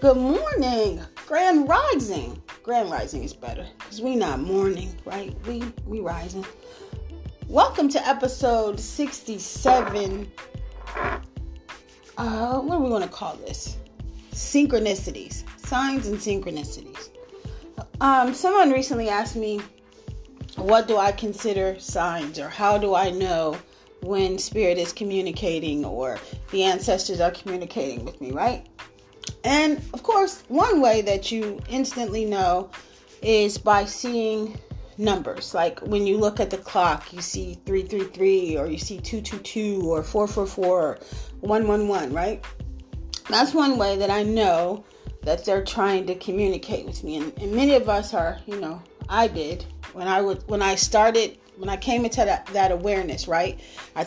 Good morning. Grand rising. Grand rising is better because we not morning, right? We rising. Welcome to episode 67. What are we going to call this? Synchronicities. Signs and synchronicities. Someone recently asked me, what do I consider signs, or how do I know when spirit is communicating or the ancestors are communicating with me, right? And of course, one way that you instantly know is by seeing numbers. Like when you look at the clock, you see 333, or you see 222, or 444, or 111, right? That's one way that I know that they're trying to communicate with me. And many of us are, I did when I came into that awareness, right? I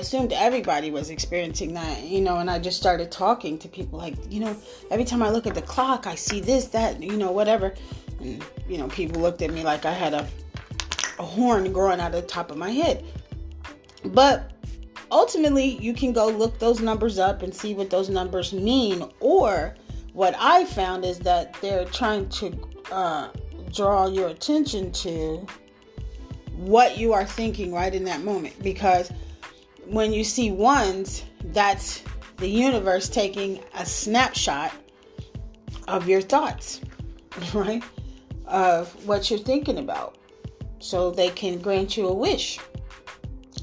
assumed everybody was experiencing that, and I just started talking to people like, every time I look at the clock, I see this, that, whatever. And, people looked at me like I had a horn growing out of the top of my head. But ultimately, you can go look those numbers up and see what those numbers mean. Or what I found is that they're trying to draw your attention to what you are thinking right in that moment, because when you see ones, that's the universe taking a snapshot of your thoughts, right? Of what you're thinking about, so they can grant you a wish.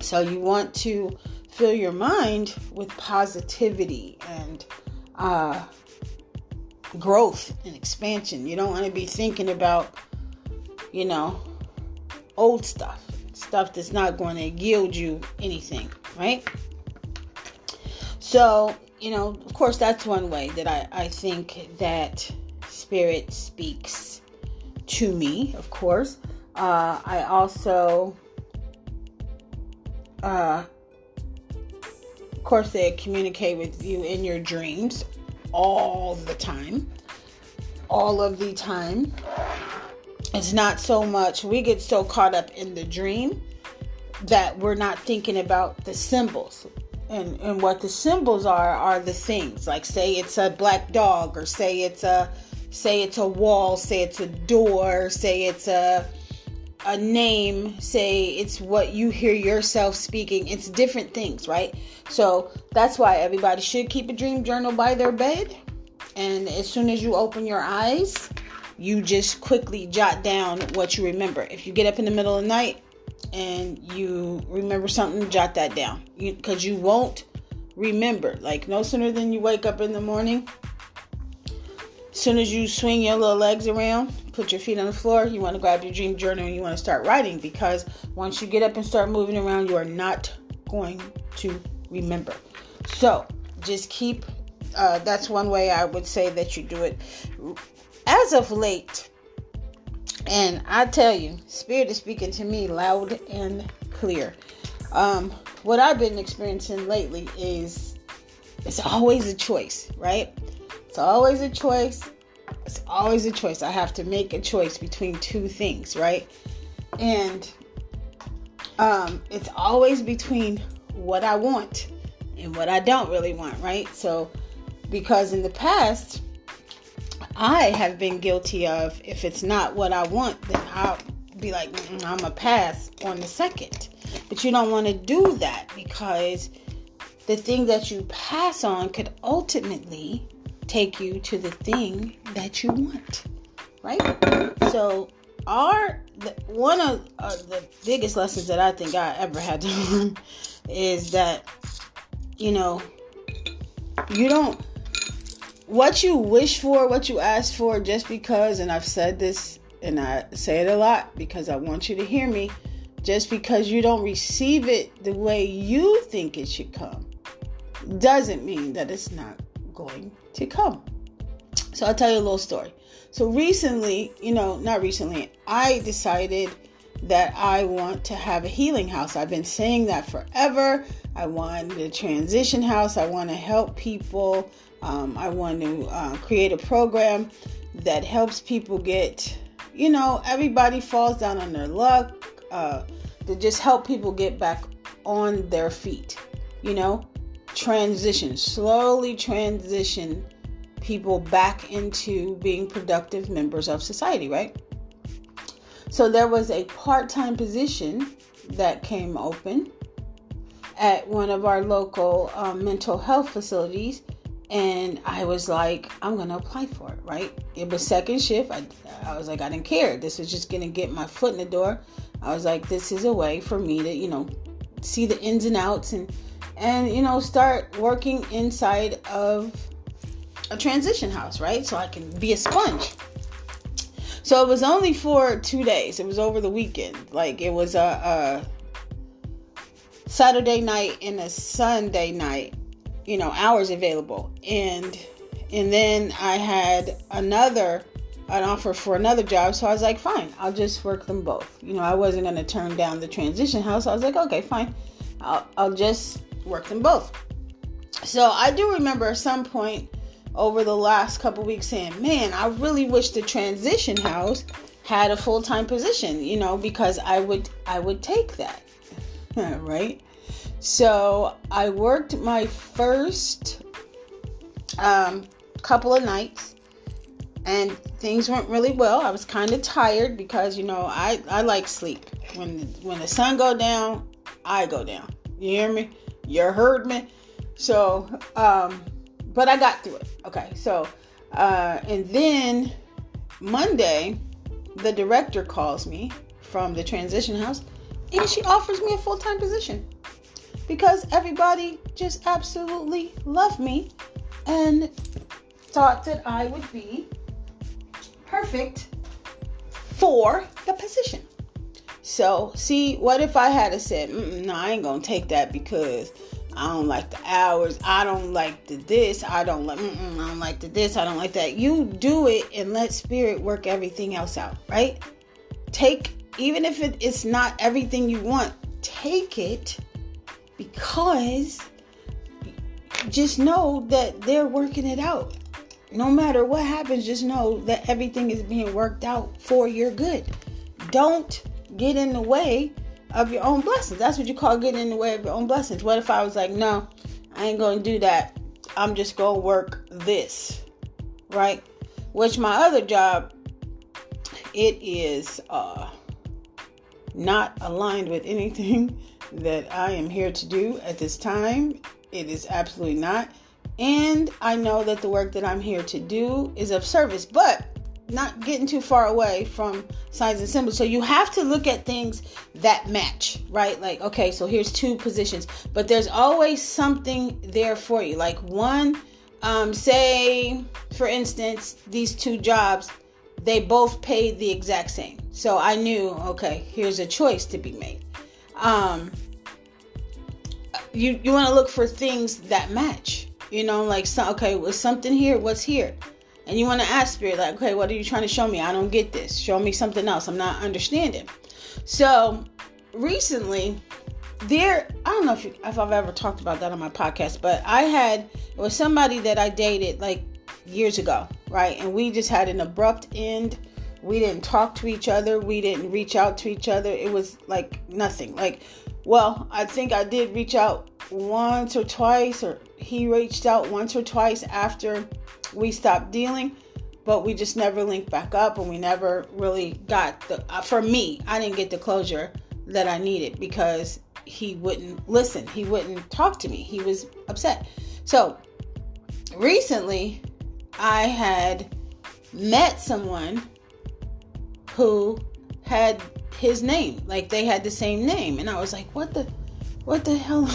So you want to fill your mind with positivity and growth and expansion. You don't want to be thinking about old stuff that's not going to yield you anything, right? So, of course, that's one way that I think that spirit speaks to me, of course. I also, of course, they communicate with you in your dreams all of the time. It's not so much, we get so caught up in the dream that we're not thinking about the symbols. And what the symbols are the things. Like, say it's a black dog, or say it's a wall, say it's a door, say it's a name, say it's what you hear yourself speaking. It's different things, right? So that's why everybody should keep a dream journal by their bed. And as soon as you open your eyes, you just quickly jot down what you remember. If you get up in the middle of the night and you remember something, jot that down. Because you won't remember. Like, no sooner than you wake up in the morning, as soon as you swing your little legs around, put your feet on the floor, you want to grab your dream journal and you want to start writing. Because once you get up and start moving around, you are not going to remember. So, just keep... that's one way I would say that you do it. As of late, and I tell you, spirit is speaking to me loud and clear. What I've been experiencing lately is it's always a choice, right? It's always a choice. It's always a choice. I have to make a choice between two things, right? And it's always between what I want and what I don't really want, right? So, because in the past, I have been guilty of, if it's not what I want, then I'll be like, I'm going to pass on the second. But you don't want to do that, because the thing that you pass on could ultimately take you to the thing that you want, right? So one of the biggest lessons that I think I ever had to learn is that, you don't... What you wish for, what you ask for, just because, and I've said this and I say it a lot because I want you to hear me, just because you don't receive it the way you think it should come, doesn't mean that it's not going to come. So I'll tell you a little story. So recently, I decided that I want to have a healing house. I've been saying that forever. I want a transition house. I want to help people. I want to create a program that helps people get, everybody falls down on their luck, to just help people get back on their feet, transition, slowly transition people back into being productive members of society, right? So there was a part-time position that came open at one of our local mental health facilities. And I was like, I'm going to apply for it, right? It was second shift. I was like, I didn't care. This was just going to get my foot in the door. I was like, this is a way for me to, you know, see the ins and outs and you know, start working inside of a transition house, right? So I can be a sponge. So it was only for 2 days. It was over the weekend. Like, it was a Saturday night and a Sunday night, you know, hours available. And then I had an offer for another job. So I was like, fine, I'll just work them both. You know, I wasn't going to turn down the transition house. I was like, okay, fine. I'll just work them both. So I do remember at some point over the last couple weeks saying, man, I really wish the transition house had a full-time position, you know, because I would take that. Right. So I worked my first couple of nights and things went really well. I was kind of tired because, you know, I like sleep. When the sun go down, I go down. You hear me? You heard me? So, but I got through it. Okay. So, and then Monday, the director calls me from the transition house and she offers me a full-time position because everybody just absolutely loved me and thought that I would be perfect for the position. So, see, what if I had said, no, I ain't going to take that because I don't like the hours. I don't like the this. I don't like the this. I don't like that. You do it and let spirit work everything else out, right? Even if it's not everything you want, take it because just know that they're working it out. No matter what happens, just know that everything is being worked out for your good. Don't get in the way of your own blessings. That's what you call getting in the way of your own blessings. What if I was like, no, I ain't going to do that. I'm just going to work this, right? Which my other job, it is not aligned with anything that I am here to do at this time. It is absolutely not. And I know that the work that I'm here to do is of service, but not getting too far away from signs and symbols. So you have to look at things that match, right? Like, okay, so here's two positions, but there's always something there for you. Like one, say for instance, these two jobs, they both paid the exact same. So I knew, okay, here's a choice to be made. You want to look for things that match, you know, like, okay, was something here? What's here? And you want to ask spirit, like, okay, what are you trying to show me? I don't get this. Show me something else. I'm not understanding. So recently I don't know if I've ever talked about that on my podcast, but it was somebody that I dated like years ago. Right. And we just had an abrupt end. We didn't talk to each other. We didn't reach out to each other. It was like nothing. Like, well, I think I did reach out once or twice, or he reached out once or twice after we stopped dealing, but we just never linked back up, and we never really got for me, I didn't get the closure that I needed because he wouldn't listen. He wouldn't talk to me. He was upset. So recently I had met someone who had his name, like they had the same name. And I was like, what the hell?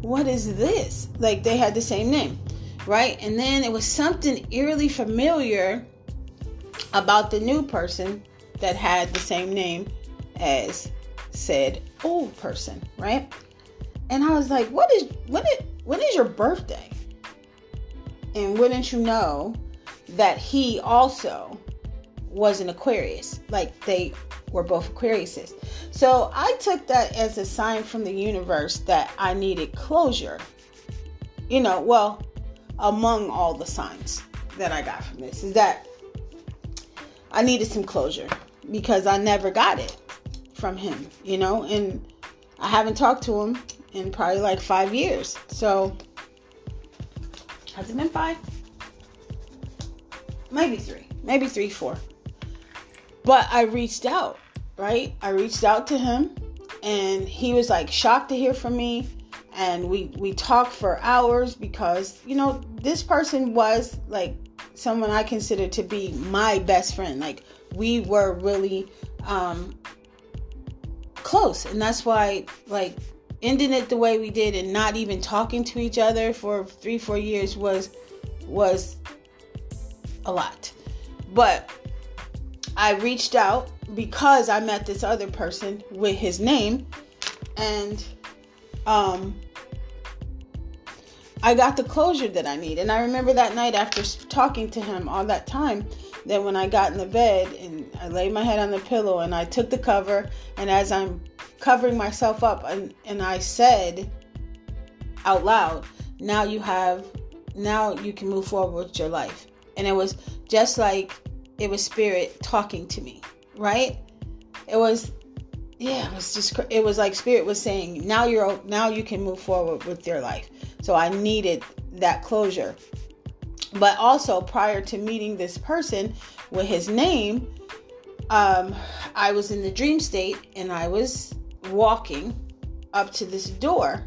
What is this? Like they had the same name. Right. And then it was something eerily familiar about the new person that had the same name as said old person. Right. And I was like, when is your birthday? And wouldn't you know that he also was an Aquarius, like they were both Aquariuses. So I took that as a sign from the universe that I needed closure, you know, well, among all the signs that I got from this is that I needed some closure because I never got it from him, you know, and I haven't talked to him in probably like 5 years. So has it been 5? maybe three, four. But I reached out, right? I reached out to him, and he was like shocked to hear from me. And we talked for hours because, you know, this person was like someone I considered to be my best friend. Like, we were really close. And that's why, like, ending it the way we did and not even talking to each other for 3-4 years was a lot. But I reached out because I met this other person with his name, and I got the closure that I need. And I remember that night after talking to him all that time, that when I got in the bed and I laid my head on the pillow and I took the cover, and as I'm covering myself up, and I said out loud, now you can move forward with your life. And it was just like it was spirit talking to me, right? It was like spirit was saying, now you can move forward with your life. So I needed that closure. But also, prior to meeting this person with his name, I was in the dream state, and I was walking up to this door,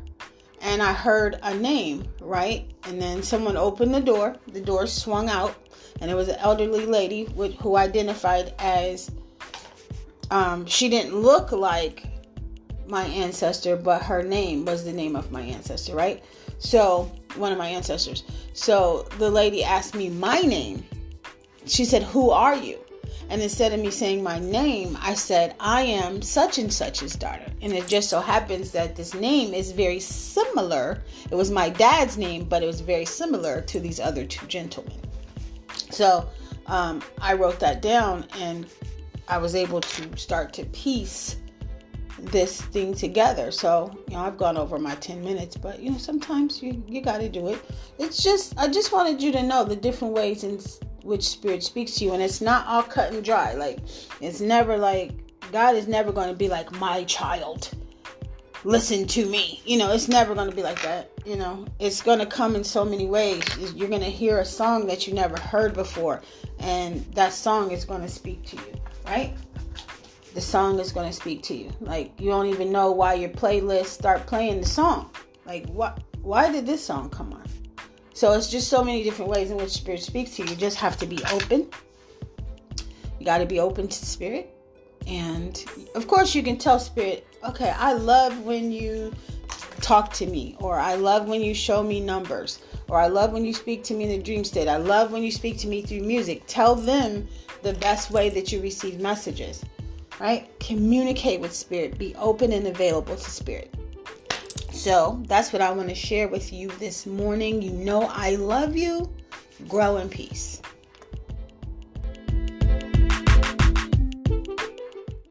and I heard a name, right? And then someone opened the door. The door swung out, and it was an elderly lady who identified as, she didn't look like my ancestor, but her name was the name of my ancestor, right? So, one of my ancestors. So, the lady asked me my name. She said, "Who are you?" And instead of me saying my name, I said, "I am such and such's daughter." And it just so happens that this name is very similar. It was my dad's name, but it was very similar to these other two gentlemen. So, I wrote that down, and I was able to start to piece this thing together. So, you know, I've gone over my 10 minutes, but, you know, sometimes you got to do it. I just wanted you to know the different ways in which spirit speaks to you. And it's not all cut and dry. Like, it's never like, God is never going to be like, "My child, listen to me." You know, it's never going to be like that. You know, it's going to come in so many ways. You're going to hear a song that you never heard before, and that song is going to speak to you. Right? The song is going to speak to you. Like, you don't even know why your playlist start playing the song. Like, what? Why did this song come on? So it's just so many different ways in which spirit speaks to you. You just have to be open. You got to be open to spirit. And of course, you can tell spirit, "Okay, I love when you talk to me," or "I love when you show me numbers," or "I love when you speak to me in the dream state. I love when you speak to me through music." Tell them the best way that you receive messages, right? Communicate with spirit. Be open and available to spirit. So that's what I want to share with you this morning. You know I love you. Grow in peace.